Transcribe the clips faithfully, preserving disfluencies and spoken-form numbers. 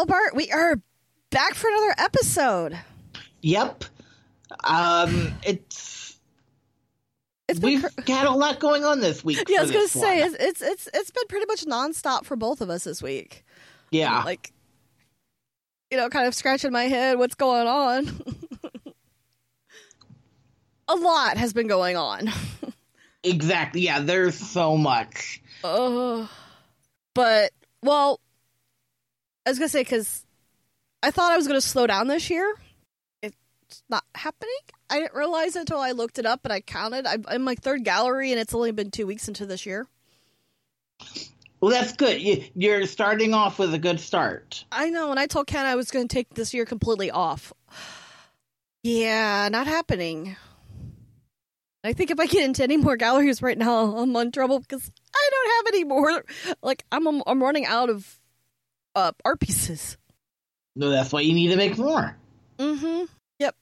Well, Bart, we are back for another episode. Yep. Um, it's it's we've cr- had a lot going on this week. Yeah, I was going to say it's, it's it's it's been pretty much nonstop for both of us this week. Yeah, I'm like, you know, kind of scratching my head, what's going on? A lot has been going on. Exactly. Yeah, there's so much. Oh, uh, but well, I was gonna say because I thought I was gonna slow down this year. It's not happening. I didn't realize it until I looked it up and I counted. I'm, I'm like third gallery, and it's only been two weeks into this year. Well, that's good. You, you're starting off with a good start. I know, and I told Ken I was going to take this year completely off. Yeah, not happening. I think if I get into any more galleries right now, I'm in trouble because I don't have any more. Like, I'm I'm running out of uh, art pieces. No, that's why you need to make more. Mm-hmm. Yep.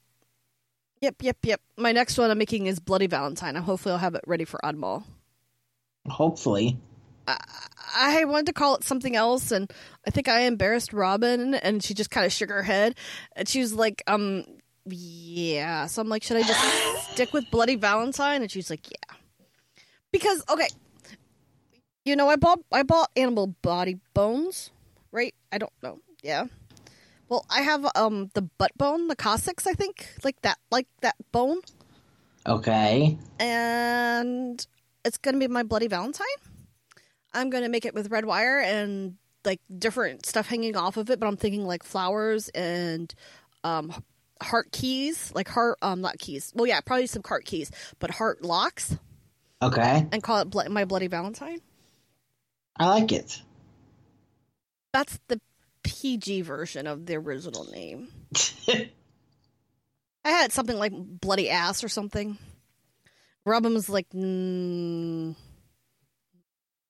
Yep, yep, yep. My next one I'm making is Bloody Valentine. Hopefully I'll have it ready for Oddball. Hopefully. I, I wanted to call it something else, and I think I embarrassed Robin, and she just kind of shook her head. And she was like, um... yeah. So I'm like, should I just stick with Bloody Valentine? And she's like, yeah. Because, okay, you know, I bought I bought animal body bones, right? I don't know. Yeah. Well, I have um the butt bone, the Cossacks, I think, like that, like that bone. Okay. And it's gonna be my Bloody Valentine. I'm gonna make it with red wire and like different stuff hanging off of it, but I'm thinking like flowers and um. heart keys, like heart, um, not keys. Well, yeah, probably some heart keys, but heart locks. Okay. And call it bl- my Bloody Valentine. I like it. That's the P G version of the original name. I had something like Bloody Ass or something. Robin was like, mm,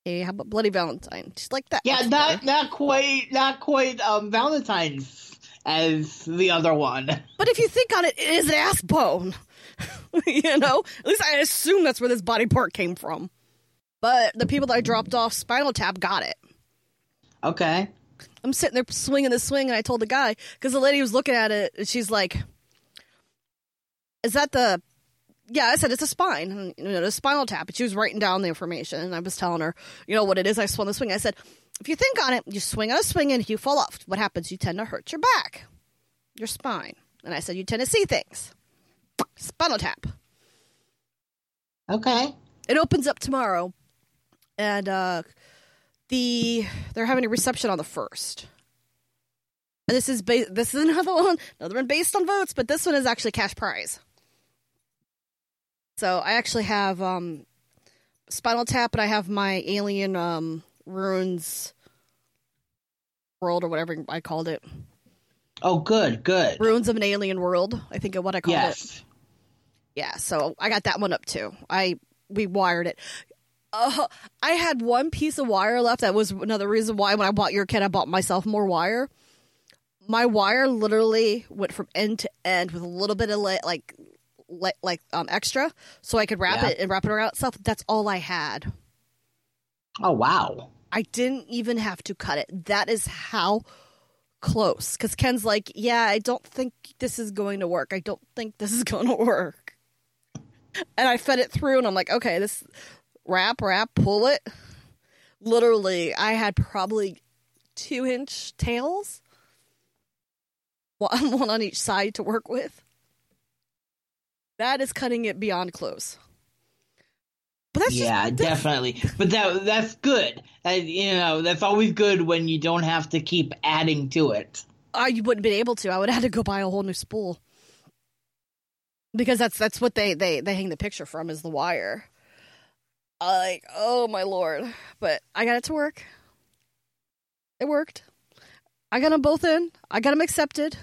hey, how about Bloody Valentine? She's like that. Yeah, not, not quite, not quite, um, Valentine's as the other one. But if you think on it, it is an ass bone. You know? At least I assume that's where this body part came from. But the people that I dropped off Spinal Tap got it. Okay. I'm sitting there swinging the swing, and I told the guy, because the lady was looking at it, and she's like, is that the... yeah, I said, it's a spine. And, you know, the Spinal Tap. And she was writing down the information, and I was telling her, you know, what it is. I swung the swing. I said, if you think on it, you swing on a swing and you fall off. What happens? You tend to hurt your back, your spine. And I said, you tend to see things. Spinal Tap. Okay. It opens up tomorrow. And uh, the they're having a reception on the first. And this is, ba- this is another one, another one based on votes, but this one is actually cash prize. So I actually have um, Spinal Tap, and I have my alien... Um, Runes World or whatever I called it. Oh, good, good. Runes of an Alien World, I think is what I called yes. it. Yeah, so I got that one up too. I we wired it. Uh, I had one piece of wire left. That was another reason why when I bought your kit, I bought myself more wire. My wire literally went from end to end with a little bit of le- like le- like um extra, so I could wrap yeah. it and wrap it around itself. That's all I had. Oh wow. I didn't even have to cut it. That is how close. Because Ken's like, yeah, I don't think this is going to work. I don't think this is going to work. And I fed it through, and I'm like, okay, this wrap, wrap, pull it. Literally, I had probably two-inch tails, one on each side to work with. That is cutting it beyond close. Yeah, just, definitely. But that that's good. Uh, you know, that's always good when you don't have to keep adding to it. I wouldn't have been able to. I would have had to go buy a whole new spool. Because that's that's what they, they, they hang the picture from is the wire. Like, oh, my Lord. But I got it to work. It worked. I got them both in. I got them accepted.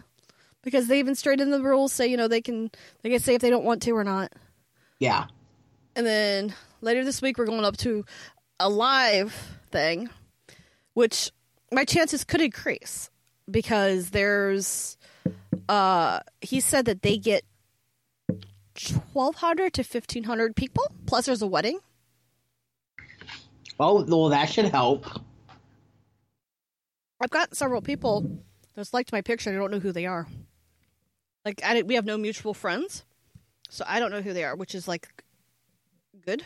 Because they even straightened the rules say, you know, they can, they can say if they don't want to or not. Yeah. And then later this week, we're going up to a live thing, which my chances could increase because there's uh, – he said that they get twelve hundred to fifteen hundred people, plus there's a wedding. Oh, well, that should help. I've got several people that's liked my picture, and I don't know who they are. Like, I we have no mutual friends, so I don't know who they are, which is, like, good.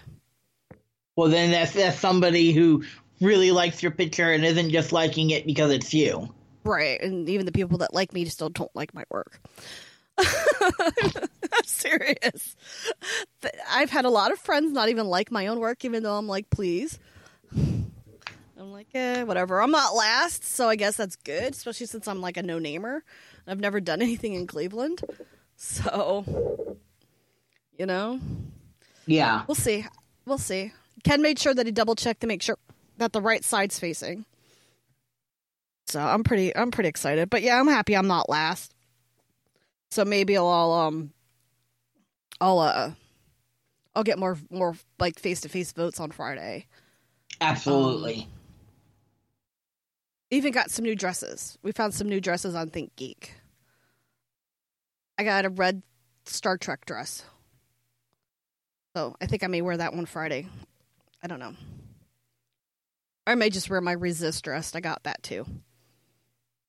Well, then that's, that's somebody who really likes your picture and isn't just liking it because it's you. Right, and even the people that like me still don't like my work. I'm serious. I've had a lot of friends not even like my own work, even though I'm like, please. I'm like, eh, whatever. I'm not last, so I guess that's good, especially since I'm like a no-namer. I've never done anything in Cleveland. So, you know? Yeah. We'll see. We'll see. Ken made sure that he double-checked to make sure that the right side's facing. So I'm pretty I'm pretty excited. But yeah, I'm happy I'm not last. So maybe I'll um I'll uh I'll get more more like face to face votes on Friday. Absolutely. Um, even got some new dresses. We found some new dresses on Think Geek. I got a red Star Trek dress. So I think I may wear that one Friday. I don't know. Or I may just wear my resist dress. I got that too.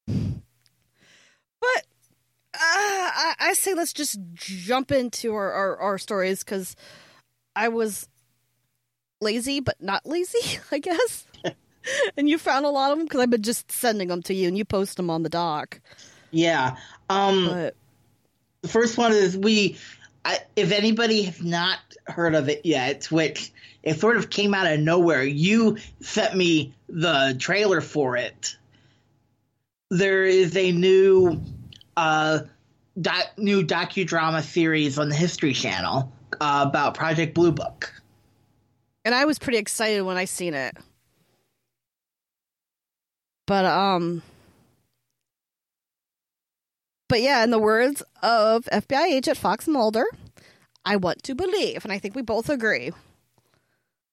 But Uh, I, I say let's just jump into our, our, our stories, because I was lazy, but not lazy, I guess. And you found a lot of them, because I've been just sending them to you, and you post them on the doc. Yeah. Um, but the first one is we, I, if anybody has not heard of it yet, which it sort of came out of nowhere. You sent me the trailer for it. There is a new... Uh, doc, new docudrama series on the History Channel uh, about Project Blue Book. And I was pretty excited when I seen it. But, um... But yeah, in the words of F B I agent Fox Mulder, I want to believe, and I think we both agree.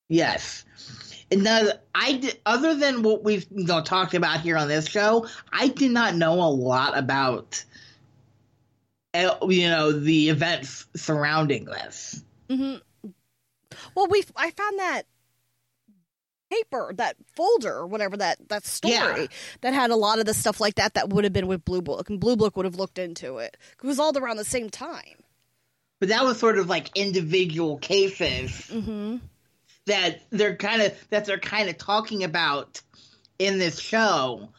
Yes. And now, I did, other than what we've you know, talked about here on this show, I did not know a lot about... you know, the events surrounding this. Mm-hmm. Well, we I found that paper, that folder, whatever, that, that story yeah. that had a lot of the stuff like that that would have been with Blue Book, and Blue Book would have looked into it. It was all around the same time. But that was sort of like individual cases mm-hmm. that they're kind of that they're kind of talking about in this show,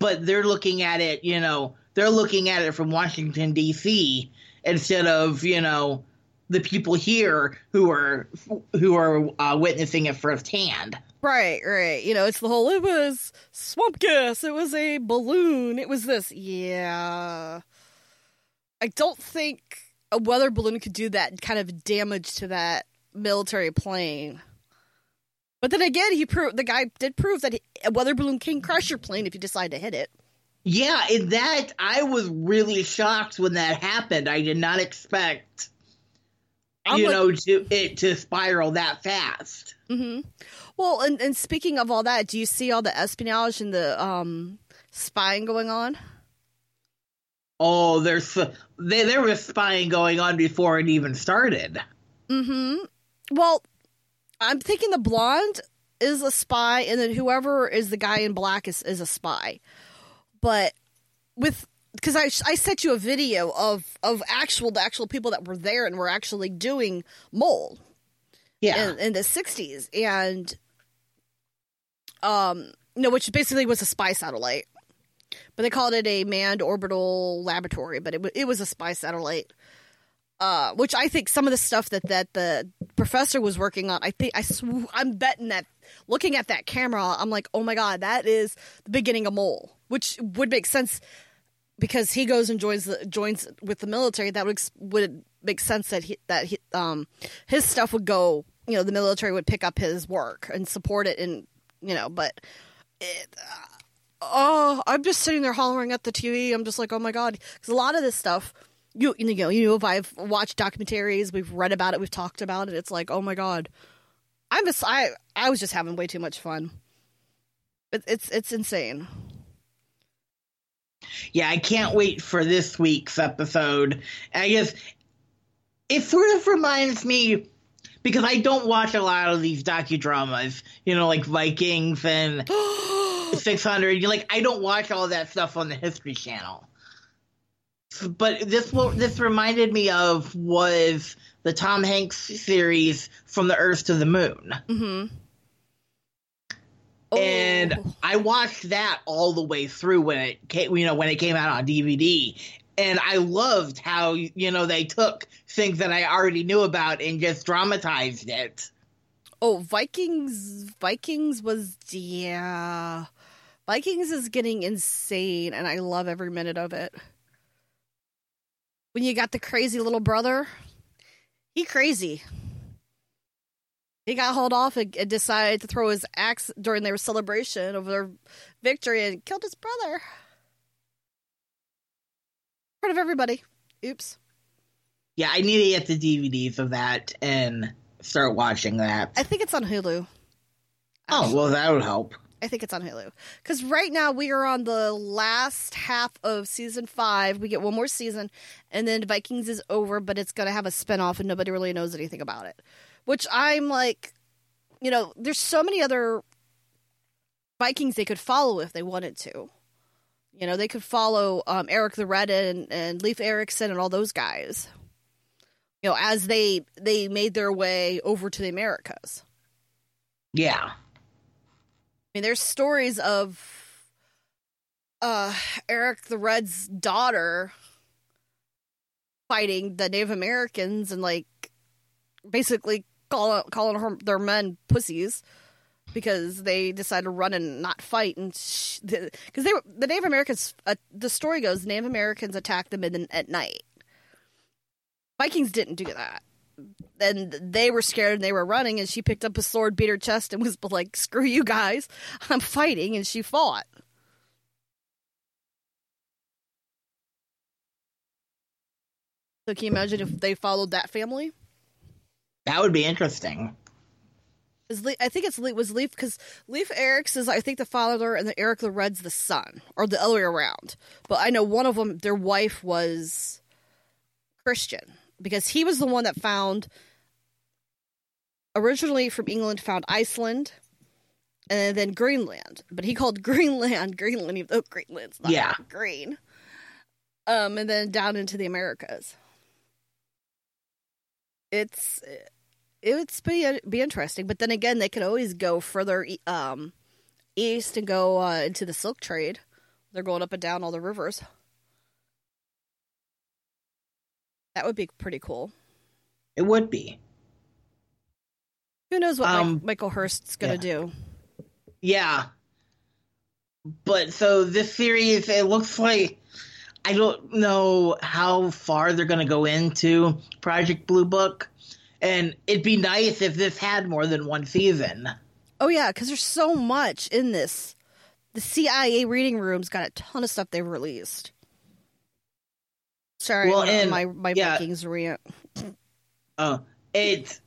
but they're looking at it, you know, they're looking at it from Washington, D C instead of, you know, the people here who are who are uh, witnessing it firsthand. Right, right. You know, it's the whole, it was swamp gas, it was a balloon, it was this. Yeah. I don't think a weather balloon could do that kind of damage to that military plane. But then again, he proved, the guy did prove that a weather balloon can crash your plane if you decide to hit it. Yeah, and that, I was really shocked when that happened. I did not expect, I'm you like, know, to, it to spiral that fast. Mm-hmm. Well, and, and speaking of all that, do you see all the espionage and the um, spying going on? Oh, there's they, there was spying going on before it even started. Mm-hmm. Well, I'm thinking the blonde is a spy, and then whoever is the guy in black is, is a spy. But with because I, I sent you a video of, of actual the actual people that were there and were actually doing mole, yeah, in, in the sixties, and um no, which basically was a spy satellite, but they called it a manned orbital laboratory, but it it was a spy satellite, uh, which I think some of the stuff that, that the professor was working on, I think I sw- I'm betting that looking at that camera, I'm like, oh my god, that is the beginning of mole. Which would make sense because he goes and joins the, joins with the military. That would would make sense that he, that he, um his stuff would go. You know, the military would pick up his work and support it, and you know. But it, uh, oh, I'm just sitting there hollering at the T V. I'm just like, oh my god, because a lot of this stuff, you you know, you know, if I've watched documentaries, we've read about it, we've talked about it. It's like, oh my god, I'm just, I I was just having way too much fun. It, it's it's insane. Yeah, I can't wait for this week's episode. I guess it sort of reminds me, because I don't watch a lot of these docudramas, you know, like Vikings and six hundred. You're like, I don't watch all that stuff on the History Channel. But this this reminded me of was the Tom Hanks series From the Earth to the Moon. Mm-hmm. Oh. And I watched that all the way through when it came, you know, when it came out on D V D. And I loved how, you know, they took things that I already knew about and just dramatized it. Oh, Vikings! Vikings was yeah. Vikings is getting insane, and I love every minute of it. When you got the crazy little brother, he crazy. He got hauled off and, and decided to throw his axe during their celebration of their victory and killed his brother. In front of everybody. Oops. Yeah, I need to get the D V Ds of that and start watching that. I think it's on Hulu. Actually. Oh, well, that would help. I think it's on Hulu. Because right now we are on the last half of season five. We get one more season, and then Vikings is over, but it's going to have a spinoff, and nobody really knows anything about it. Which I'm like, you know, there's so many other Vikings they could follow if they wanted to. You know, they could follow um, Eric the Red and, and Leif Erikson and all those guys, you know, as they they made their way over to the Americas. Yeah. I mean, there's stories of uh, Eric the Red's daughter fighting the Native Americans and, like, basically call, calling her, their men pussies because they decided to run and not fight. And because sh- they were the Native Americans, uh, the story goes, Native Americans attacked them in the, at night. Vikings didn't do that. And they were scared and they were running, and she picked up a sword, beat her chest, and was like, screw you guys, I'm fighting. And she fought. So can you imagine if they followed that family? That would be interesting. Le- I think it's Le- was Leif, because Leif Erikson is, I think, the father, and the Eric the Red's the son, or the other way around. But I know one of them, their wife was Christian, because he was the one that found, originally from England, found Iceland, and then Greenland. But he called Greenland Greenland, even though Greenland's not yeah. green. Um, and then down into the Americas. It's it would be, be interesting, but then again, they could always go further um, east and go uh, into the silk trade. They're going up and down all the rivers. That would be pretty cool. It would be. Who knows what um, Mike, Michael Hurst's going to yeah. do? Yeah, but so this series, it looks like. I don't know how far they're going to go into Project Blue Book, and it'd be nice if this had more than one season. Oh, yeah, because there's so much in this. The C I A reading room's got a ton of stuff they've released. Sorry, well, and, my, my yeah, Vikings rant. Uh, it's...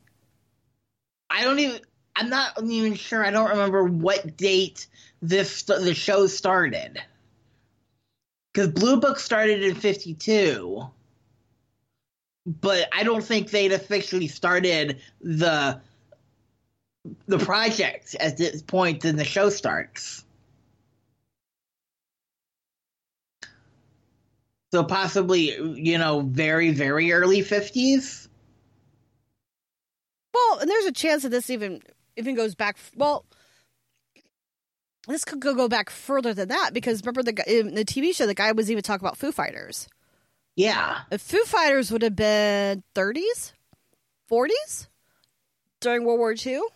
I don't even... I'm not even sure. I don't remember what date this the show started. Because Blue Book started in fifty-two, but I don't think they'd officially started the the project at this point when the show starts. So possibly, you know, very, very early fifties. Well, and there's a chance that this even even goes back. Well. This could go back further than that, because remember the in the T V show, the guy was even talking about Foo Fighters. Yeah. If Foo Fighters would have been thirties, forties during World War Two.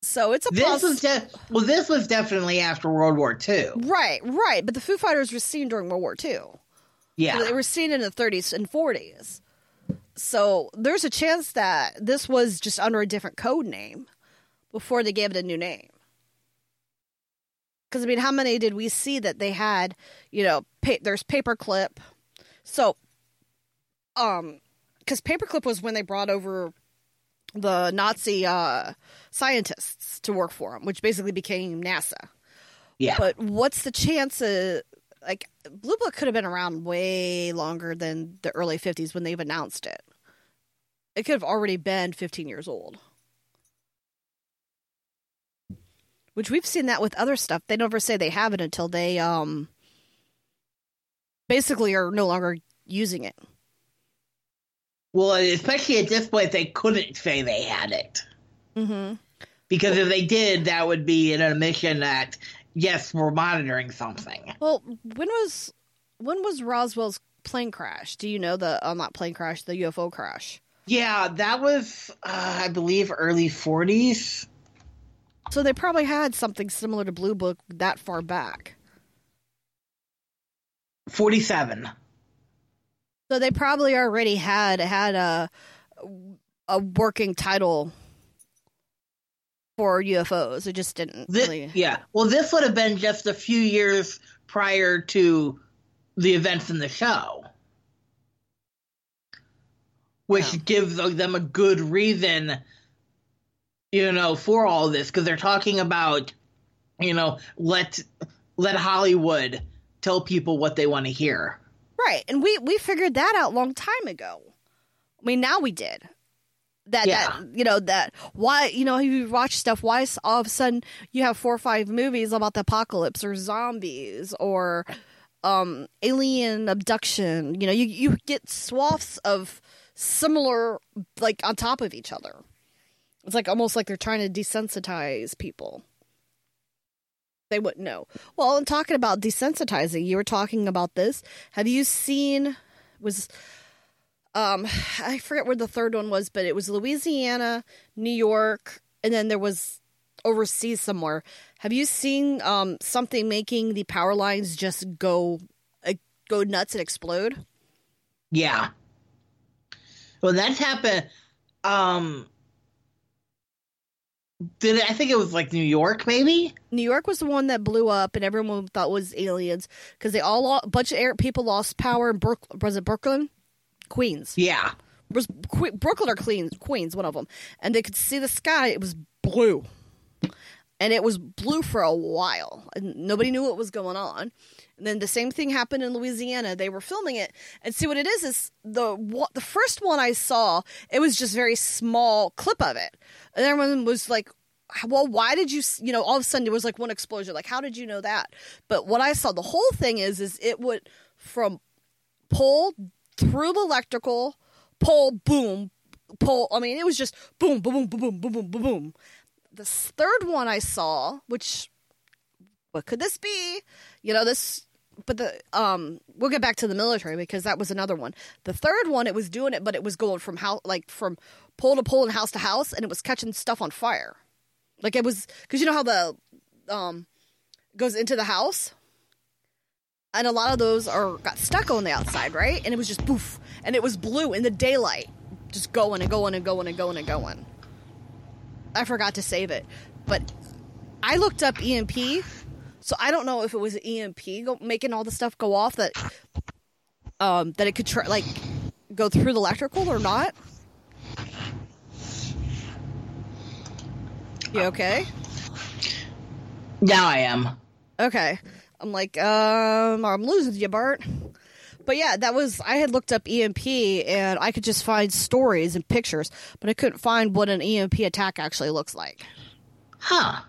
So it's a this plus. Was de- well, this was definitely after World War Two. Right, right. But the Foo Fighters were seen during World War Two. Yeah. So they were seen in the thirties and forties. So there's a chance that this was just under a different code name before they gave it a new name. Because, I mean, how many did we see that they had, you know, pa- there's Paperclip. So, um, because Paperclip was when they brought over the Nazi uh, scientists to work for them, which basically became NASA. Yeah. But what's the chance of, like, Blue Book could have been around way longer than the early fifties when they've announced it. It could have already been fifteen years old. which we've seen that with other stuff. They never say they have it until they um basically are no longer using it. Well, especially at this point, they couldn't say they had it. Mm-hmm. Because if they did, that would be an admission that, yes, we're monitoring something. Well, when was when was Roswell's plane crash? Do you know the uh, not plane crash, the U F O crash? Yeah, that was, uh, I believe, early forties. So they probably had something similar to Blue Book that far back. forty-seven. So they probably already had had a a working title for U F Os. It just didn't this, really... Yeah. Well, this would have been just a few years prior to the events in the show, which yeah. gives them a good reason, you know, for all this, because they're talking about, you know, let let Hollywood tell people what they want to hear. Right, and we, we figured that out a long time ago. I mean, now we did. That, yeah. that you know, that why, you know, you watch stuff, why all of a sudden you have four or five movies about the apocalypse or zombies or um, alien abduction. You know, you, you get swaths of similar, like, on top of each other. It's like almost like they're trying to desensitize people. They wouldn't know. Well, in talking about desensitizing, you were talking about this. Have you seen, was, um, I forget where the third one was, but it was Louisiana, New York, and then there was overseas somewhere. Have you seen um, something making the power lines just go, uh, go nuts and explode? Yeah. Well, that's happened. Um... Did it, I think it was like New York, maybe? New York was the one that blew up, and everyone thought was aliens because they all lost, a bunch of air, people lost power in Berk, was it Brooklyn, Queens. Yeah, it was que- Brooklyn or Queens, Queens, one of them, and they could see the sky. It was blue, and it was blue for a while, and nobody knew what was going on. And then the same thing happened in Louisiana. They were filming it, and see what it is is the the first one I saw. It was just very small clip of it. And everyone was like, well, why did you, you know, all of a sudden it was like one explosion. Like, how did you know that? But what I saw, the whole thing is, is it would from pull through the electrical, pull, boom, pull. I mean, it was just boom, boom, boom, boom, boom, boom, boom, boom. The third one I saw, which, what could this be? You know, this, but the, um, we'll get back to the military because that was another one. The third one, it was doing it, but it was going from how, like from, pole to pole and house to house, and it was catching stuff on fire. Like it was, because you know how the, um, goes into the house? And a lot of those are, got stuck on the outside, right? And it was just poof. And it was blue in the daylight. Just going and going and going and going and going. I forgot to save it. But I looked up E M P, so I don't know if it was E M P go, making all the stuff go off that, um, that it could, try, like, go through the electrical or not. You okay? Now I am. Okay. I'm like, um, I'm losing you, Bart. But yeah, that was, I had looked up E M P, and I could just find stories and pictures, but I couldn't find what an E M P attack actually looks like. Huh.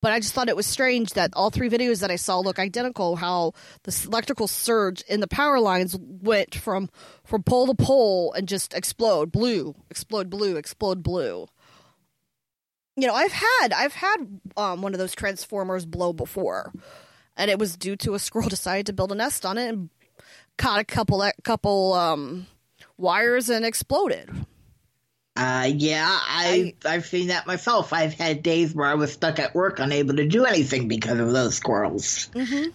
But I just thought it was strange that all three videos that I saw look identical, how the electrical surge in the power lines went from, from pole to pole and just explode, blue, explode, blue, explode, blue. You know, I've had I've had um, one of those transformers blow before, and it was due to a squirrel decided to build a nest on it and caught a couple a couple um, wires and exploded. Uh, yeah, I, I I've seen that myself. I've had days where I was stuck at work, unable to do anything because of those squirrels. Mm-hmm.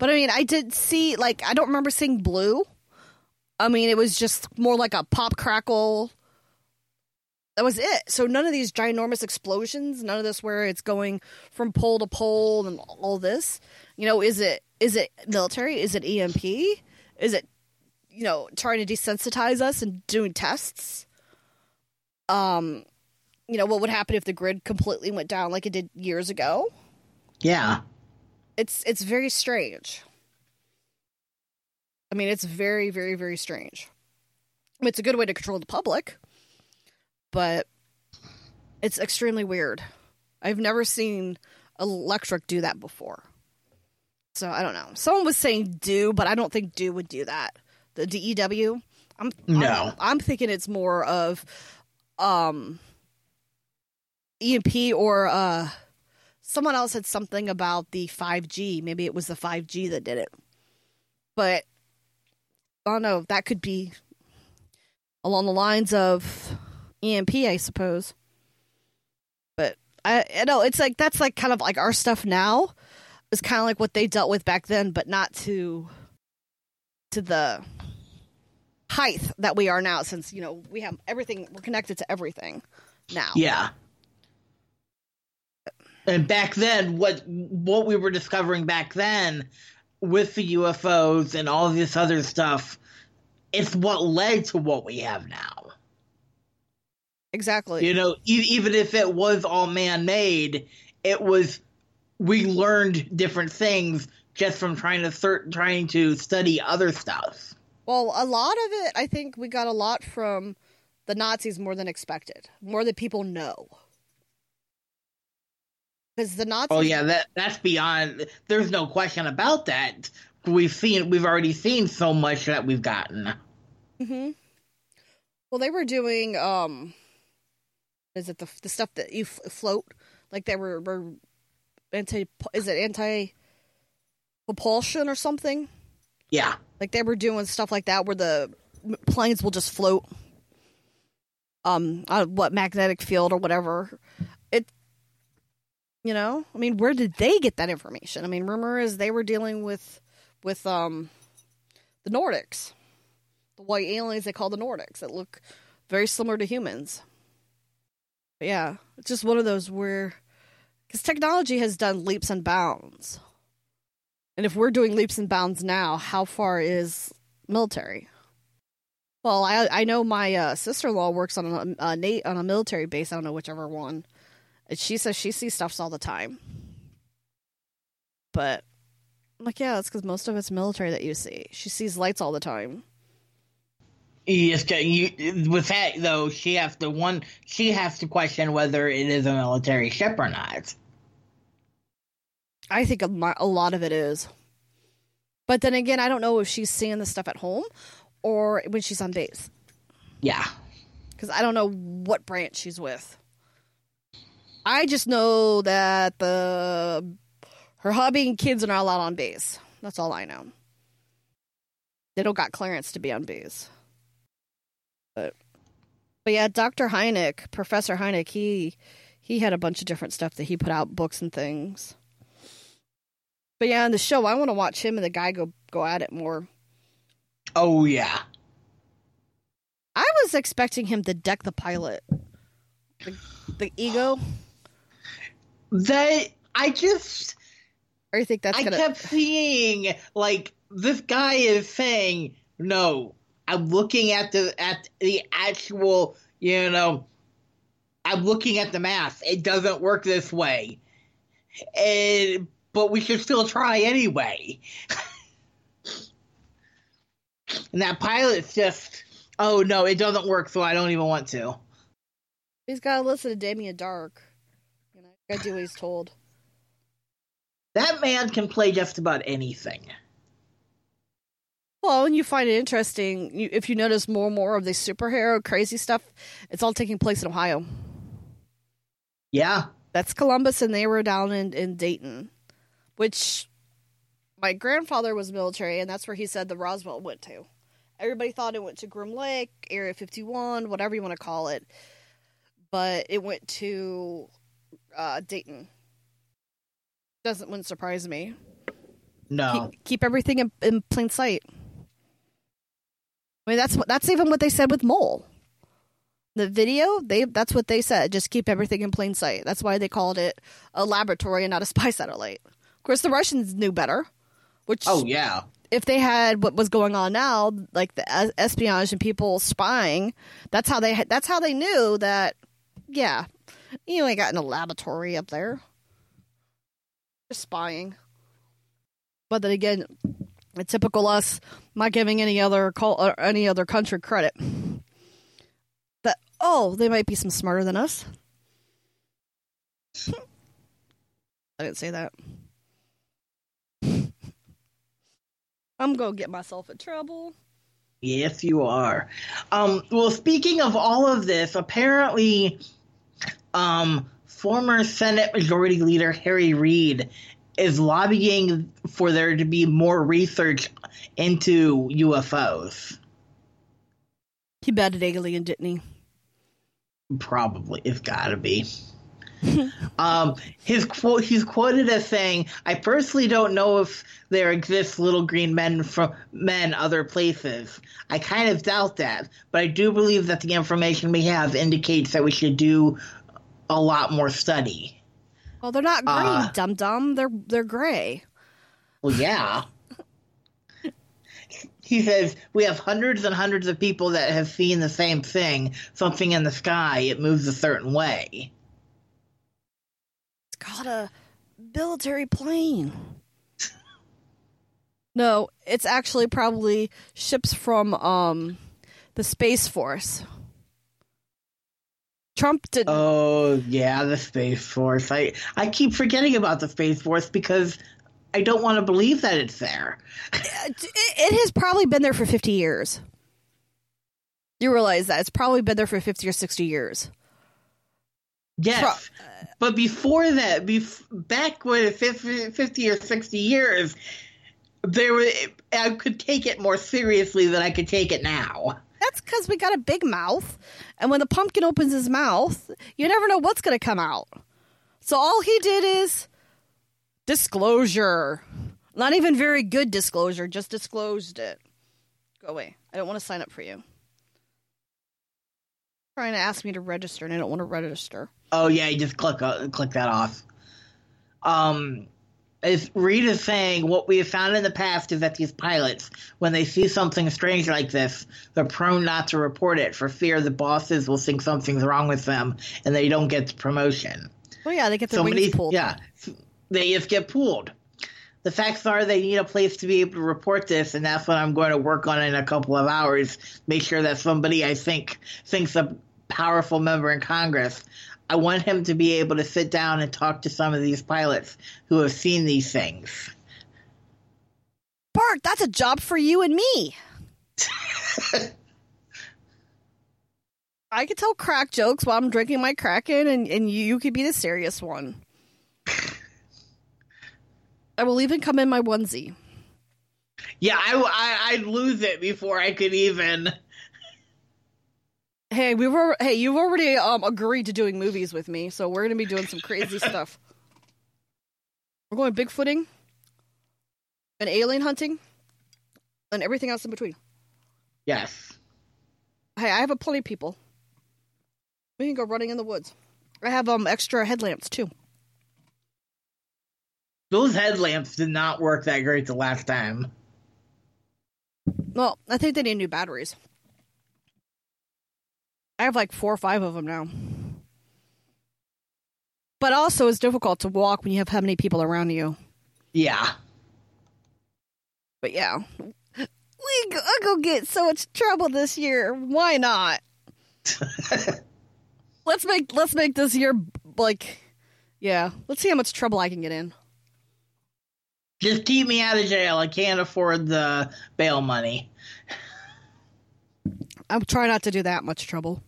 But I mean, I did see, like, I don't remember seeing blue. I mean, it was just more like a pop crackle. That was it. So none of these ginormous explosions, none of this where it's going from pole to pole and all this. You know, is it is it military? Is it E M P? Is it, you know, trying to desensitize us and doing tests? Um, you know, what would happen if the grid completely went down like it did years ago? Yeah. It's it's very strange. I mean, it's very, very, very strange. I mean, it's a good way to control the public. But it's extremely weird. I've never seen electric do that before. So I don't know. Someone was saying do, but I don't think do would do that. The D E W. I'm no. I'm, I'm thinking it's more of um, E M P or uh, someone else had something about the five G. Maybe it was the five G that did it. But I don't know. That could be along the lines of E M P, I suppose. But I, I know it's like that's like kind of like our stuff now. It's kind of like what they dealt with back then, but not to to the height that we are now, since, you know, we have everything, we're connected to everything now. Yeah. And back then, what what we were discovering back then with the U F Os and all this other stuff, it's what led to what we have now. Exactly. You know, e- even if it was all man-made, it was, we learned different things just from trying to cert- trying to study other stuff. Well, a lot of it, I think we got a lot from the Nazis more than expected, more than people know. Because the Nazis. Oh yeah, that that's beyond. There's no question about that. We've seen, we've already seen so much that we've gotten. Mm-hmm. Well, they were doing. Um, is it the the stuff that you f- float? Like they were, were anti. Is it anti propulsion or something? Yeah. Like they were doing stuff like that where the planes will just float um, on what magnetic field or whatever. It, you know, I mean, where did they get that information? I mean, rumor is they were dealing with, with um, the Nordics, the white aliens they call the Nordics that look very similar to humans. But yeah, it's just one of those where, because technology has done leaps and bounds. And if we're doing leaps and bounds now, how far is military? Well, I I know my uh, sister-in-law works on a, a on a military base. I don't know whichever one. And she says she sees stuffs all the time. But I'm like, yeah, that's because most of it's military that you see. She sees lights all the time. Yes, you, with that though, she has to one. She has to question whether it is a military ship or not. I think a lot of it is. But then again, I don't know if she's seeing this stuff at home or when she's on base. Yeah. Because I don't know what branch she's with. I just know that the her hubby and kids are not allowed on base. That's all I know. They don't got clearance to be on base. But, but yeah, Doctor Hynek, Professor Hynek, he, he had a bunch of different stuff that he put out, books and things. But yeah, on the show, I want to watch him and the guy go, go at it more. Oh, yeah. I was expecting him to deck the pilot. The, the ego. That, I just... Or you think that's I gonna... kept seeing, like, this guy is saying, no, I'm looking at the at the actual, you know, I'm looking at the math. It doesn't work this way. And... But we should still try anyway. And that pilot's just, oh no, it doesn't work, so I don't even want to. He's got to listen to Damian Dark. You know, got to do what he's told. That man can play just about anything. Well, and you find it interesting, you, if you notice more and more of the superhero crazy stuff, it's all taking place in Ohio. Yeah. That's Columbus, and they were down in, in Dayton. Which my grandfather was military, and that's where he said the Roswell went to. Everybody thought it went to Groom Lake, Area fifty-one, whatever you want to call it. But it went to uh, Dayton. Doesn't wouldn't surprise me. No. Keep, keep everything in, in plain sight. I mean, that's that's even what they said with Mole. The video, they that's what they said. Just keep everything in plain sight. That's why they called it a laboratory and not a spy satellite. Of course, the Russians knew better. Which, oh yeah, if they had what was going on now, like the espionage and people spying, that's how they that's how they knew that. Yeah, you ain't got no laboratory up there. Just spying. But then again, a typical us, not giving any other call or any other country credit. That oh, they might be some smarter than us. I didn't say that. I'm going to get myself in trouble. Yes, you are. Um, well, speaking of all of this, apparently um, former Senate Majority Leader Harry Reid is lobbying for there to be more research into U F Os. He batted alien, didn't he? Probably. It's got to be. um, his quote, he's quoted as saying, "I personally don't know if there exist little green men from men other places. I kind of doubt that, but I do believe that the information we have indicates that we should do a lot more study." Well, they're not green, uh, dum dum. They're they're gray. Well, yeah. He says, "We have hundreds and hundreds of people that have seen the same thing. Something in the sky. It moves a certain way." Got a military plane. No, it's actually probably ships from um the Space Force. Trump did. Oh yeah, the Space Force. I I keep forgetting about the Space Force because I don't want to believe that it's there. it, it has probably been there for fifty years. You realize that it's probably been there for fifty or sixty years. Yes, Pro- but before that, bef- back with fifty or sixty years, there was, I could take it more seriously than I could take it now. That's because we got a big mouth, and when the pumpkin opens his mouth, you never know what's going to come out. So all he did is disclosure. Not even very good disclosure, just disclosed it. Go away. I don't want to sign up for you. Trying to ask me to register, and I don't want to register. Oh yeah, you just click uh, click that off. Um, as Reid is saying, what we have found in the past is that these pilots, when they see something strange like this, they're prone not to report it for fear the bosses will think something's wrong with them, and they don't get the promotion. Oh yeah, they get their Somebody, wings pulled. Yeah, they just get pulled. The facts are they need a place to be able to report this, and that's what I'm going to work on in a couple of hours. Make sure that somebody I think thinks a powerful member in Congress. I want him to be able to sit down and talk to some of these pilots who have seen these things. Bart, that's a job for you and me. I could tell crack jokes while I'm drinking my Kraken, and, and you could be the serious one. I will even come in my onesie. Yeah, I, I, I'd lose it before I could even. Hey, we were. Hey, you've already um, agreed to doing movies with me, so we're gonna be doing some crazy stuff. We're going bigfooting, and alien hunting, and everything else in between. Yes. Hey, I have a plenty of people. We can go running in the woods. I have um extra headlamps too. Those headlamps did not work that great the last time. Well, I think they need new batteries. I have like four or five of them now. But also, it's difficult to walk when you have how many people around you. Yeah. But yeah. We go, I'll go get so much trouble this year. Why not? Let's make let's make this year like, yeah. Let's see how much trouble I can get in. Just keep me out of jail. I can't afford the bail money. I'm trying not to do that much trouble.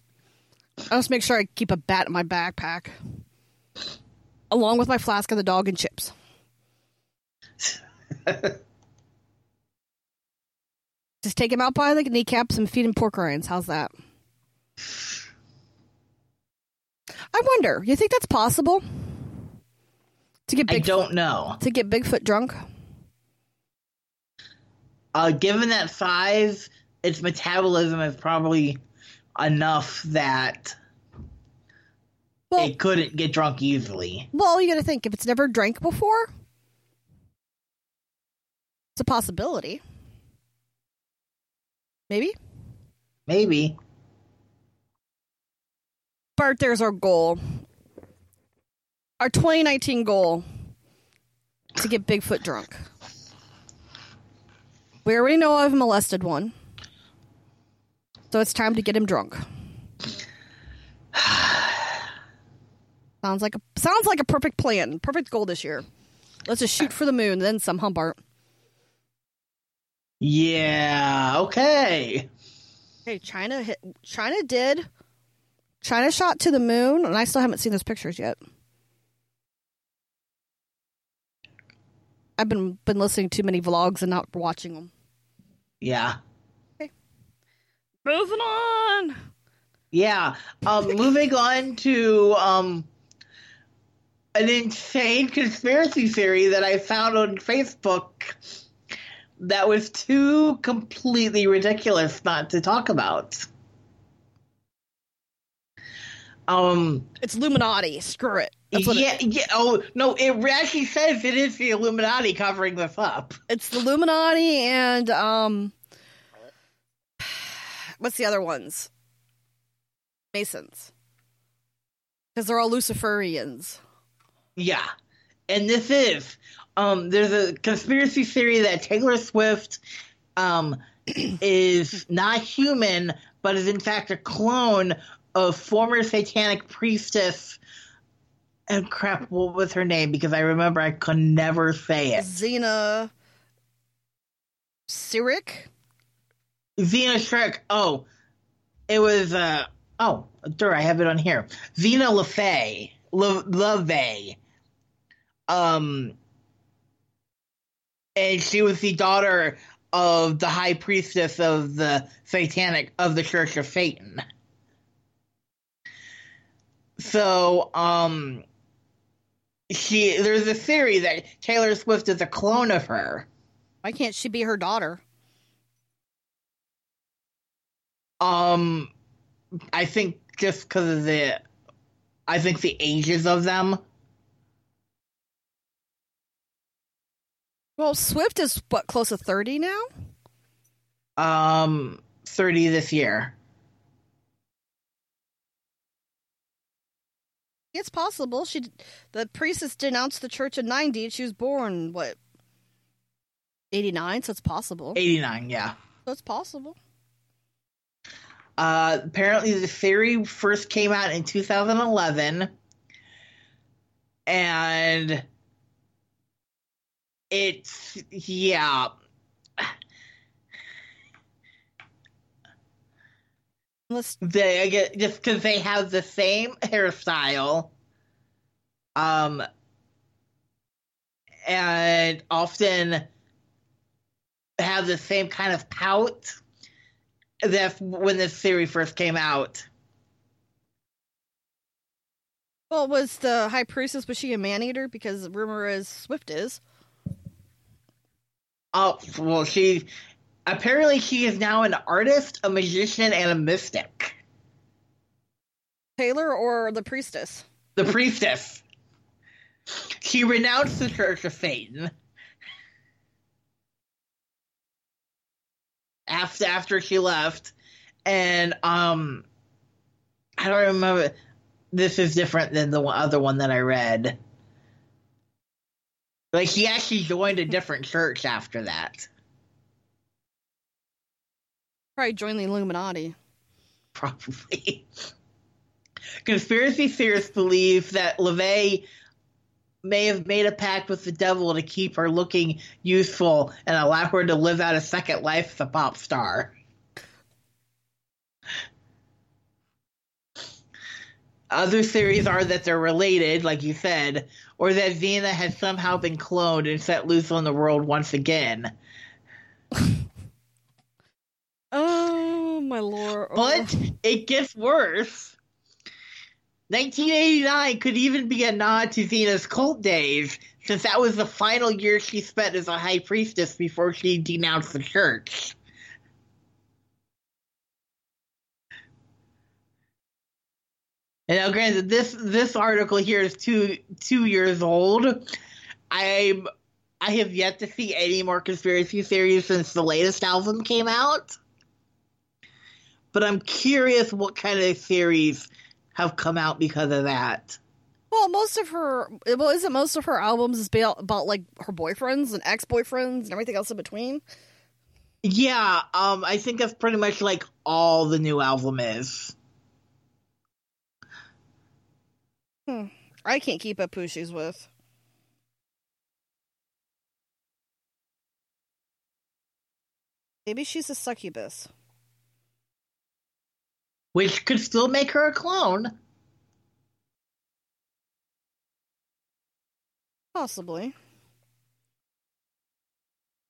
I'll just make sure I keep a bat in my backpack, along with my flask of the dog and chips. Just take him out by the kneecaps and feed him pork rinds. How's that? I wonder. You think that's possible? To get Bigfoot, I don't know. To get Bigfoot drunk? Uh, given that size, its metabolism is probably enough that well, it couldn't get drunk easily. Well, you got to think, if it's never drank before, it's a possibility. Maybe? Maybe. Bart, there's our goal. Our twenty nineteen goal, to get Bigfoot drunk. We already know I've molested one, so it's time to get him drunk. Sounds like a sounds like a perfect plan. Perfect goal this year. Let's just shoot for the moon, then some Humbart. Yeah. Okay. Hey, China hit. China did. China shot to the moon, and I still haven't seen those pictures yet. I've been been listening to too many vlogs and not watching them. Yeah. Okay. Moving on. Yeah. Um, moving on to um, an insane conspiracy theory that I found on Facebook that was too completely ridiculous not to talk about. Um, it's Illuminati. Screw it. Yeah, it yeah. Oh no! It actually says it is the Illuminati covering this up. It's the Illuminati and um, what's the other ones? Masons, because they're all Luciferians. Yeah, and this is um. There's a conspiracy theory that Taylor Swift um is not human, but is in fact a clone of former satanic priestess, and crap, what was her name? Because I remember I could never say it. Zeena Sirik? Zeena Sirik. Oh, it was, uh, oh, sure, I have it on here. Zeena LaVey. La- LaVey. Um, and she was the daughter of the high priestess of the satanic, of the Church of Satan. So, um, she there's a theory that Taylor Swift is a clone of her. Why can't she be her daughter? Um, I think just because of the, I think the ages of them. Well, Swift is what, close to thirty now? Um, thirty this year. It's possible. She, the priestess denounced the church in ninety, and she was born, what, eighty-nine? So it's possible. eighty-nine, yeah. So it's possible. Uh, apparently the theory first came out in two thousand eleven, and it's, yeah. Let's... They I guess, just because they have the same hairstyle, um, and often have the same kind of pout. That when this series first came out. Well, was the high priestess, was she a man-eater? Because the rumor is Swift is. Oh well, she. Apparently, she is now an artist, a magician, and a mystic. Taylor or the priestess? The priestess. She renounced the Church of Satan after after she left, and um, I don't remember. This is different than the other one that I read. Like she actually joined a different church after that. Probably join the Illuminati. Probably. Conspiracy theorists believe that LaVey may have made a pact with the devil to keep her looking youthful and allow her to live out a second life as a pop star. Other theories are that they're related, like you said, or that Zeena has somehow been cloned and set loose on the world once again. Oh, my Lord. But it gets worse. nineteen eighty-nine could even be a nod to Zeena's cult days, since that was the final year she spent as a high priestess before she denounced the church. And now, granted, this, this article here is two two years old. I'm, I have yet to see any more conspiracy theories since the latest album came out. But I'm curious what kind of theories have come out because of that. Well, most of her, well, isn't most of her albums is about, about like her boyfriends and ex-boyfriends and everything else in between? Yeah, um, I think that's pretty much like all the new album is. Hmm. I can't keep up Pushies with. Maybe she's a succubus. Which could still make her a clone. Possibly.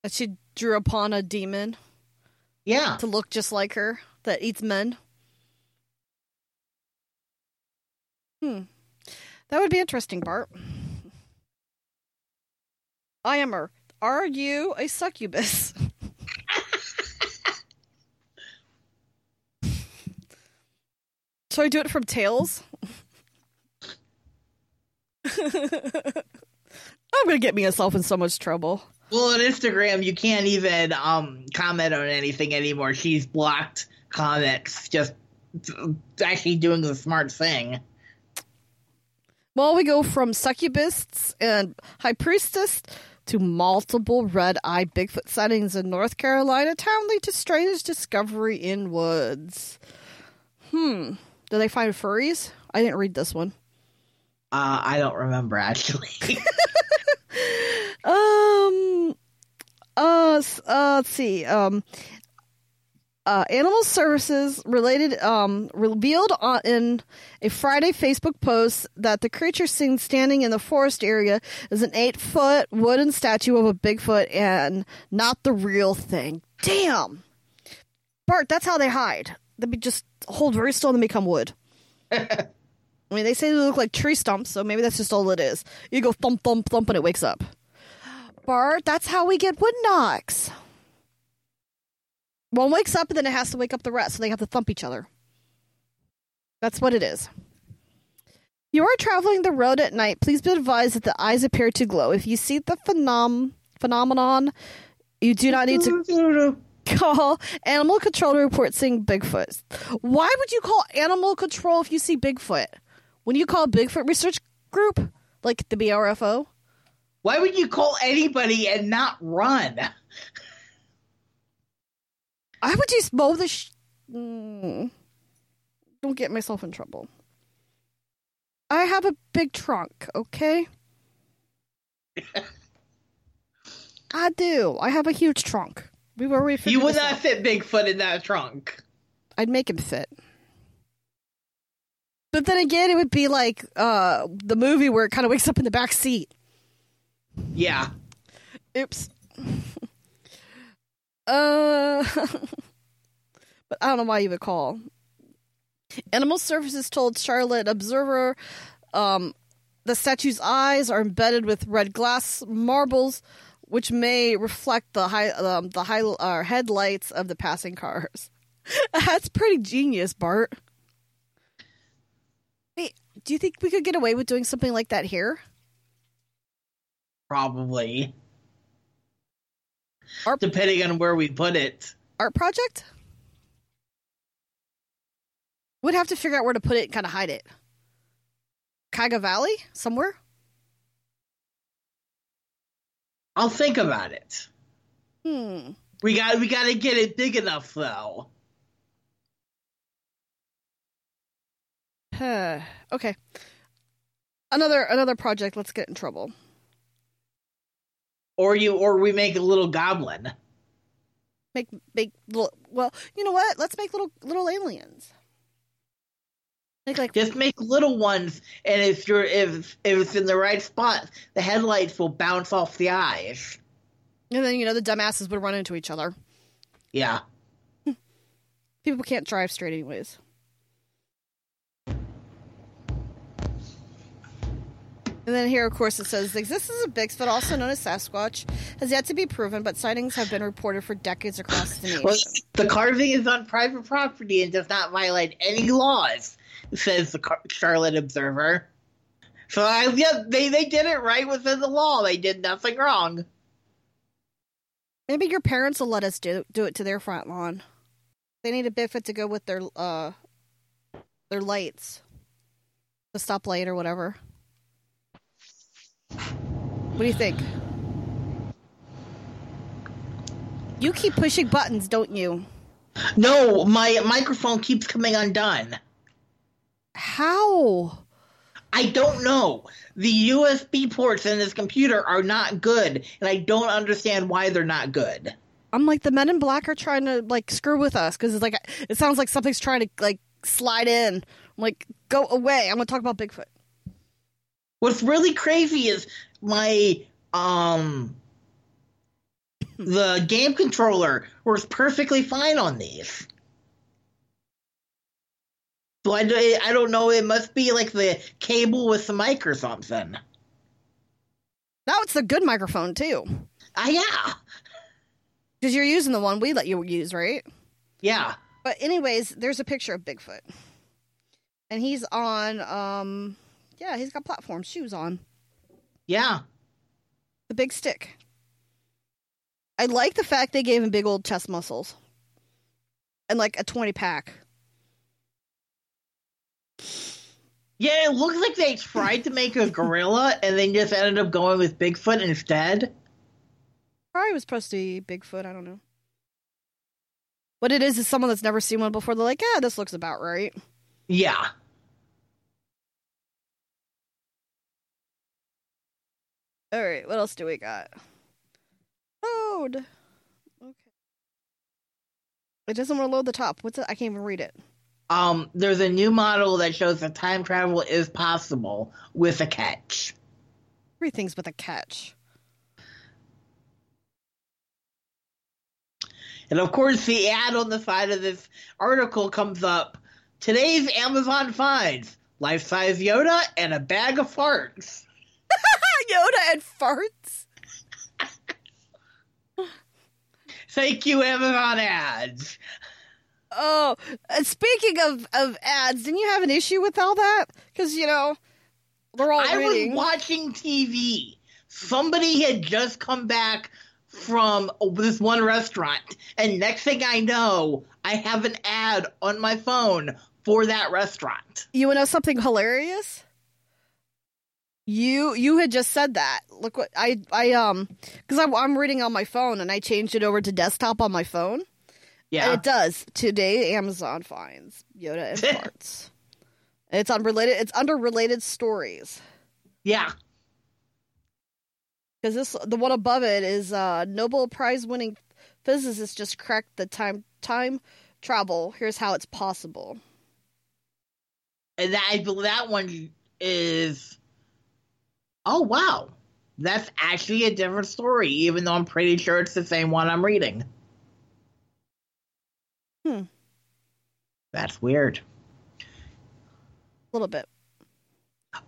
That she drew upon a demon. Yeah. To look just like her, that eats men. Hmm. That would be interesting, Bart. I am her. Are you a succubus? Should I do it from Tails? I'm going to get myself in so much trouble. Well, on Instagram, you can't even um, comment on anything anymore. She's blocked comments, just actually doing the smart thing. Well, we go from succubists and high priestess to multiple red-eyed Bigfoot sightings in North Carolina town lead to strange discovery in woods. Hmm. Did they find furries? I didn't read this one. Uh, I don't remember, actually. um, uh, uh, let's see. Um, uh, Animal Services related um, revealed on, in a Friday Facebook post that the creature seen standing in the forest area is an eight-foot wooden statue of a Bigfoot and not the real thing. Damn! Bart, that's how they hide. They just hold very still and then become wood. I mean, they say they look like tree stumps, so maybe that's just all it is. You go thump, thump, thump, and it wakes up. Bart, that's how we get wood knocks. One wakes up, and then it has to wake up the rest, so they have to thump each other. That's what it is. You are traveling the road at night. Please be advised that the eyes appear to glow. If you see the phenom- phenomenon, you do not need to... call animal control to report seeing Bigfoot. Why would you call animal control if you see Bigfoot? When you call Bigfoot research group, like the B R F O? Why would you call anybody and not run? I would just mow the sh- mm. Don't get myself in trouble. I have a big trunk, okay? I do. I have a huge trunk. We were you would not out. Fit Bigfoot in that trunk. I'd make him fit. But then again, it would be like uh, the movie where it kind of wakes up in the back seat. Yeah. Oops. uh, But I don't know why you would call. Animal Services told Charlotte Observer um, the statue's eyes are embedded with red glass marbles, which may reflect the high, um, the high uh, headlights of the passing cars. That's pretty genius, Bart. Wait, do you think we could get away with doing something like that here? Probably. Art, depending on where we put it. Art project? We'd have to figure out where to put it and kind of hide it. Cuyahoga Valley? Somewhere? I'll think about it. Hmm. We got we got to get it big enough, though. Huh. Okay. Another another project. Let's get in trouble. Or you, or we make a little goblin. Make make little. Well, you know what? Let's make little little aliens. Make like just make little ones, and if you're if, if it's in the right spot, the headlights will bounce off the eyes. And then you know the dumbasses would run into each other. Yeah. People can't drive straight anyways. And then here, of course, it says the existence of Bigfoot, also known as Sasquatch, has yet to be proven, but sightings have been reported for decades across the nation. Well, the carving is on private property and does not violate any laws, says the Car- Charlotte Observer. So I, yeah, they, they did it right within the law. They did nothing wrong. Maybe your parents will let us do, do it to their front lawn. They need a Bigfoot to go with their uh their lights, the stoplight or whatever. What do you think? You keep pushing buttons, don't you? No, my microphone keeps coming undone. How? I don't know. The U S B ports in this computer are not good, and I don't understand why they're not good. I'm like, the Men in Black are trying to, like, screw with us, because it's like, it sounds like something's trying to, like, slide in. I'm like, go away. I'm going to talk about Bigfoot. What's really crazy is my, um, the game controller works perfectly fine on these. So I, I don't know, it must be like the cable with the mic or something. Now it's the good microphone, too. Ah, uh, yeah. Because you're using the one we let you use, right? Yeah. But anyways, there's a picture of Bigfoot. And he's on, um, yeah, he's got platform shoes on. Yeah. The big stick. I like the fact they gave him big old chest muscles. And like a twenty pack. Yeah, it looks like they tried to make a gorilla and they just ended up going with Bigfoot instead. Probably was supposed to be Bigfoot, I don't know. What it is is someone that's never seen one before. They're like, yeah, this looks about right. Yeah. All right, what else do we got? Load. Okay. It doesn't want to load the top. What's it? I can't even read it. Um, there's a new model that shows that time travel is possible with a catch. Everything's with a catch. And of course, the ad on the side of this article comes up. Today's Amazon finds life-size Yoda and a bag of farts. Yoda and farts? Thank you, Amazon ads. Oh, speaking of, of ads, didn't you have an issue with all that? Because, you know, they're all I reading. was watching T V. Somebody had just come back from this one restaurant, and next thing I know, I have an ad on my phone for that restaurant. You want to know something hilarious? You you had just said that. Look what I I um because I'm I'm reading on my phone, and I changed it over to desktop on my phone. Yeah, and it does. Today, Amazon finds Yoda and farts. And it's unrelated. It's under related stories. Yeah. Because this, the one above it is uh, Nobel Prize-winning physicist just cracked the time time travel. Here's how it's possible. And that that one is, oh wow, that's actually a different story, even though I'm pretty sure it's the same one I'm reading. Hmm, that's weird. A little bit.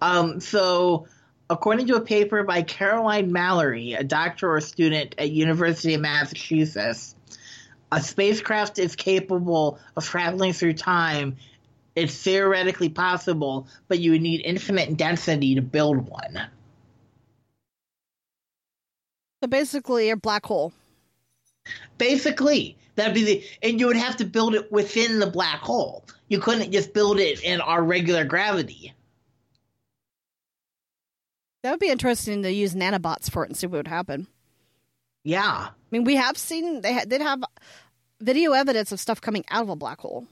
Um. So. According to a paper by Caroline Mallory, a doctoral student at University of Massachusetts, a spacecraft is capable of traveling through time. It's theoretically possible, but you would need infinite density to build one. So basically a black hole. Basically. That'd be the, and you would have to build it within the black hole. You couldn't just build it in our regular gravity. That would be interesting to use nanobots for it and see what would happen. Yeah. I mean, we have seen, they ha- did have video evidence of stuff coming out of a black hole.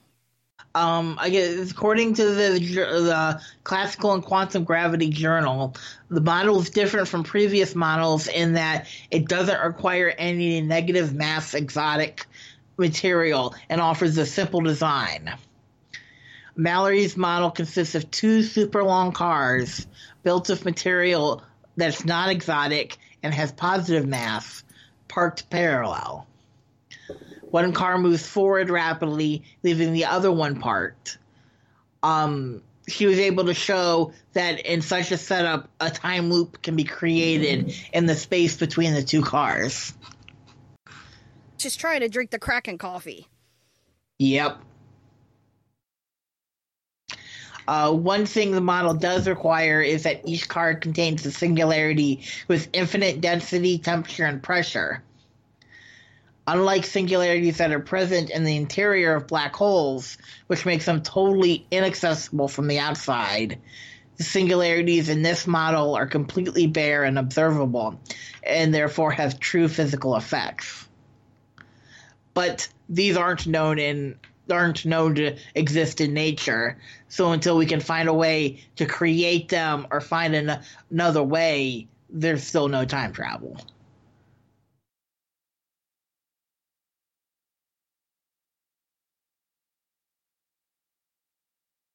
Um, I guess, according to the, the Classical and Quantum Gravity Journal, the model is different from previous models in that it doesn't require any negative mass exotic material and offers a simple design. Mallory's model consists of two super long cars built of material that's not exotic and has positive mass, parked parallel. One car moves forward rapidly, leaving the other one parked. Um, she was able to show that in such a setup, a time loop can be created in the space between the two cars. She's trying to drink the Kraken coffee. Yep. Uh, one thing the model does require is that each car contains a singularity with infinite density, temperature, and pressure. Unlike singularities that are present in the interior of black holes, which makes them totally inaccessible from the outside, the singularities in this model are completely bare and observable, and therefore have true physical effects. But these aren't known in aren't known to exist in nature. So until we can find a way to create them or find an- another way, there's still no time travel.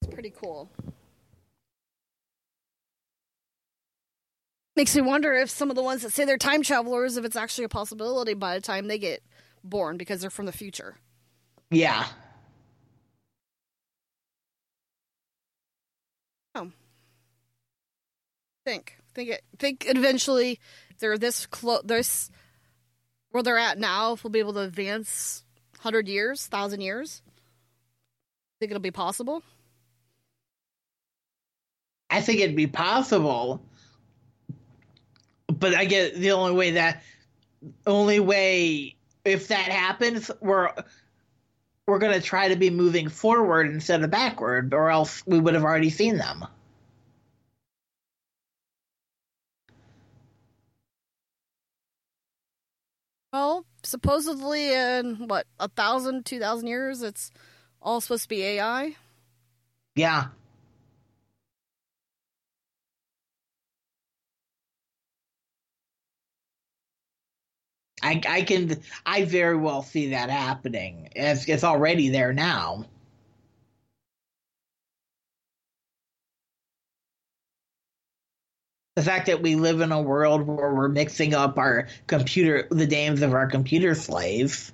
It's pretty cool. Makes me wonder if some of the ones that say they're time travelers, if it's actually a possibility by the time they get born, because they're from the future. Yeah. Oh. Think, think, it, think. Eventually, they're this close. This where they're at now. If we'll be able to advance hundred years, thousand years, think it'll be possible. I think it'd be possible. But I get the only way that only way if that happens, we're we're going to try to be moving forward instead of backward, or else we would have already seen them. Well, supposedly in what, a thousand, two thousand years, it's all supposed to be A I. Yeah. I, I can, I very well see that happening. It's, it's already there now. The fact that we live in a world where we're mixing up our computer, the names of our computer slaves.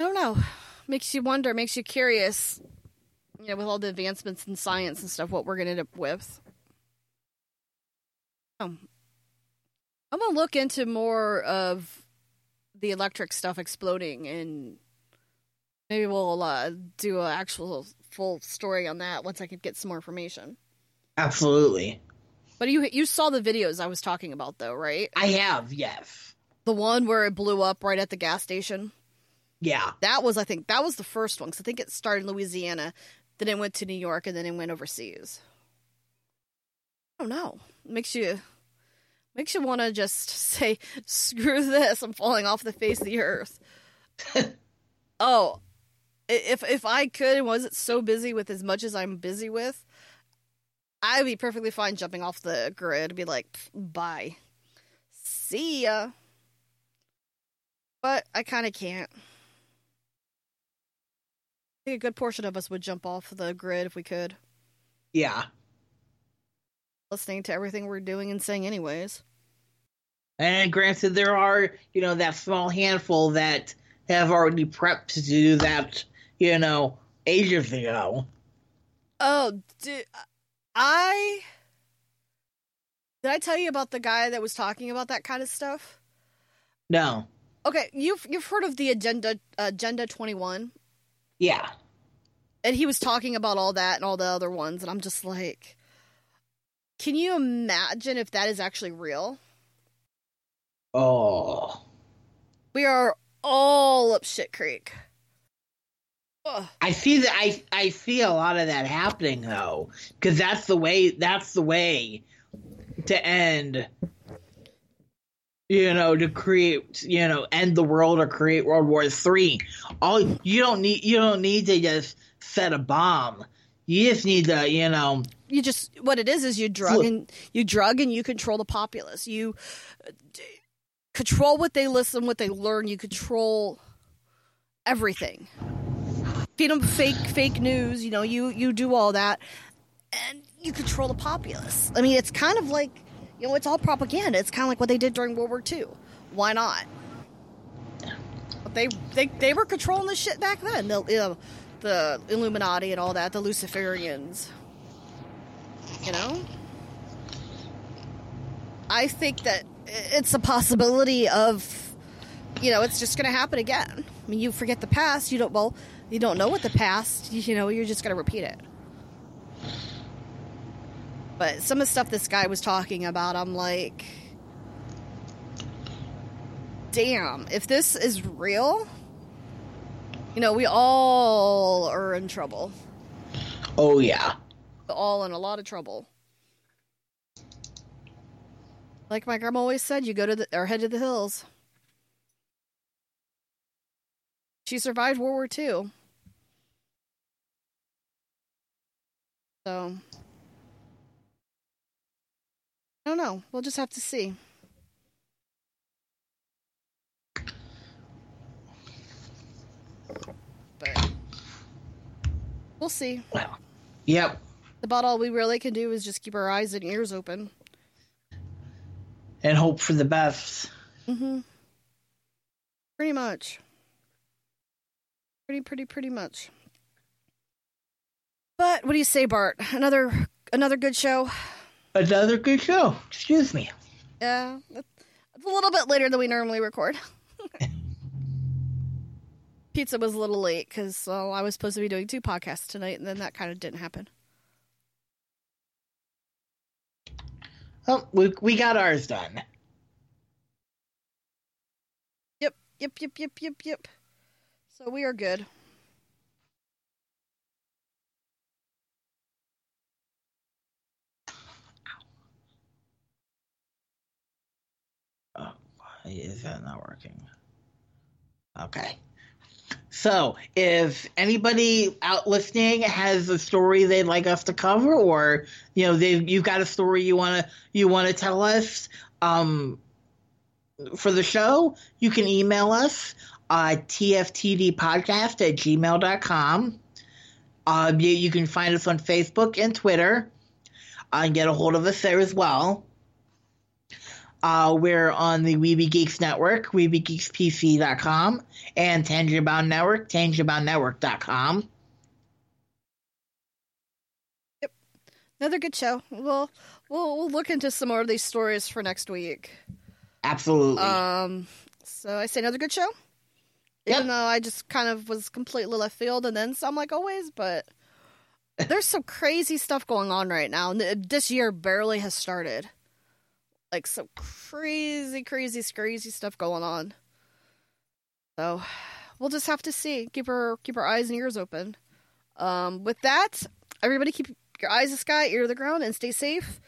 I don't know. Makes you wonder, makes you curious. You know, with all the advancements in science and stuff, what we're going to end up with. Um, I'm going to look into more of the electric stuff exploding, and maybe we'll uh, do an actual full story on that once I can get some more information. Absolutely. But you you saw the videos I was talking about, though, right? I have, yes. The one where it blew up right at the gas station? Yeah. That was, I think, that was the first one, because I think it started in Louisiana. Then it went to New York, and then it went overseas. I don't know. Makes you makes you want to just say, screw this, I'm falling off the face of the earth. Oh, if if I could and wasn't so busy with as much as I'm busy with, I'd be perfectly fine jumping off the grid and be like, bye. See ya. But I kind of can't. I think a good portion of us would jump off the grid if we could. Yeah. Listening to everything we're doing and saying anyways. And granted, there are, you know, that small handful that have already prepped to do that, you know, ages ago. Oh, did I... Did I tell you about the guy that was talking about that kind of stuff? No. Okay, you've you've heard of the Agenda uh, Agenda twenty-one? Yeah. And he was talking about all that and all the other ones, and I'm just like, can you imagine if that is actually real? Oh. We are all up shit creek. Ugh. I see that I I see a lot of that happening though, cuz that's the way that's the way to end, you know, to create, you know, end the world or create World War Three. All you don't need, you don't need to just set a bomb. You just need to, you know. You just what it is is you drug flip. and you drug and you control the populace. You control what they listen, what they learn. You control everything. Feed them fake fake news. You know, you you do all that, and you control the populace. I mean, it's kind of like. You know, it's all propaganda. It's kind of like what they did during World War Two. Why not? But they they they were controlling this shit back then. The, you know, the Illuminati and all that, the Luciferians. You know, I think that it's a possibility of, you know, it's just going to happen again. I mean, you forget the past. You don't well, you don't know what the past. You know, you're just going to repeat it. But some of the stuff this guy was talking about, I'm like, damn, if this is real, you know, we all are in trouble. Oh, yeah. We're all in a lot of trouble. Like my grandma always said, you go to the, or head to the hills. She survived World War Two. So, I don't know. We'll just have to see. But we'll see. Well, yep. About all we really can do is just keep our eyes and ears open. And hope for the best. Mm-hmm. Pretty much. Pretty, pretty, pretty much. But what do you say, Bart? Another another good show? Another good show. Excuse me. Yeah. It's a little bit later than we normally record. Pizza was a little late because well, I was supposed to be doing two podcasts tonight, and then that kind of didn't happen. Well, we, we got ours done. Yep, yep, yep, yep, yep, yep. So we are good. Oh, why is that not working? Okay. So, if anybody out listening has a story they'd like us to cover, or you know, they you've got a story you wanna you wanna tell us um, for the show, you can email us uh, T F T D podcast at gmail dot com. Um, you, you can find us on Facebook and Twitter, uh, and get a hold of us there as well. Uh, we're on the Weebie Geeks Network, Weebie Geeks P C dot com, and Tangent Bound Network, Tangent Bound Network dot com. Yep. Another good show. We'll, we'll we'll look into some more of these stories for next week. Absolutely. Um. So I say another good show. Yep. Even though I just kind of was completely left field and then some, like always, but there's some crazy stuff going on right now. This year barely has started. Like, some crazy, crazy, crazy stuff going on. So, we'll just have to see. Keep our, keep our eyes and ears open. Um, with that, everybody keep your eyes to the sky, ear to the ground, and stay safe.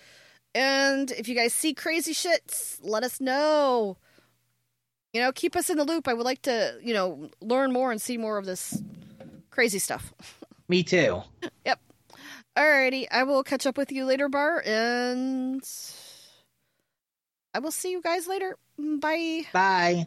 And if you guys see crazy shit, let us know. You know, keep us in the loop. I would like to, you know, learn more and see more of this crazy stuff. Me too. Yep. Alrighty, I will catch up with you later, Bar, and... I will see you guys later. Bye. Bye.